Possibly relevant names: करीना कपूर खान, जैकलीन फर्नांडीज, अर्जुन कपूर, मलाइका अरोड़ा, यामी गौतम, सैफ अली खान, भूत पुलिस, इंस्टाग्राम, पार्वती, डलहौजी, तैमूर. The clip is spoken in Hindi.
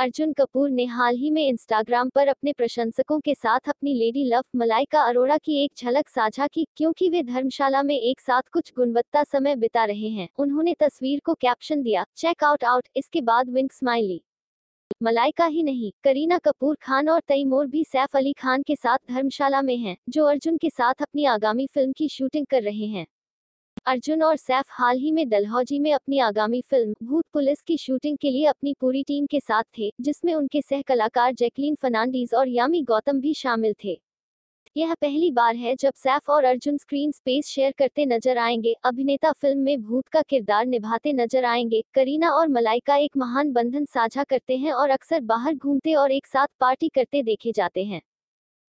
अर्जुन कपूर ने हाल ही में इंस्टाग्राम पर अपने प्रशंसकों के साथ अपनी लेडी लव मलाइका अरोड़ा की एक झलक साझा की, क्योंकि वे धर्मशाला में एक साथ कुछ गुणवत्ता समय बिता रहे हैं। उन्होंने तस्वीर को कैप्शन दिया, चेक आउट आउट, इसके बाद विंक स्माइली। मलाइका ही नहीं, करीना कपूर खान और तैमूर भी सैफ अली खान के साथ धर्मशाला में हैं, जो अर्जुन के साथ अपनी आगामी फिल्म की शूटिंग कर रहे हैं। अर्जुन और सैफ हाल ही में डलहौजी में अपनी आगामी फिल्म भूत पुलिस की शूटिंग के लिए अपनी पूरी टीम के साथ थे, जिसमें उनके सह कलाकार जैकलीन फर्नांडीज और यामी गौतम भी शामिल थे। यह पहली बार है जब सैफ और अर्जुन स्क्रीन स्पेस शेयर करते नजर आएंगे। अभिनेता फिल्म में भूत का किरदार निभाते नजर आएंगे। करीना और मलाइका एक महान बंधन साझा करते हैं और अक्सर बाहर घूमते और एक साथ पार्टी करते देखे जाते हैं।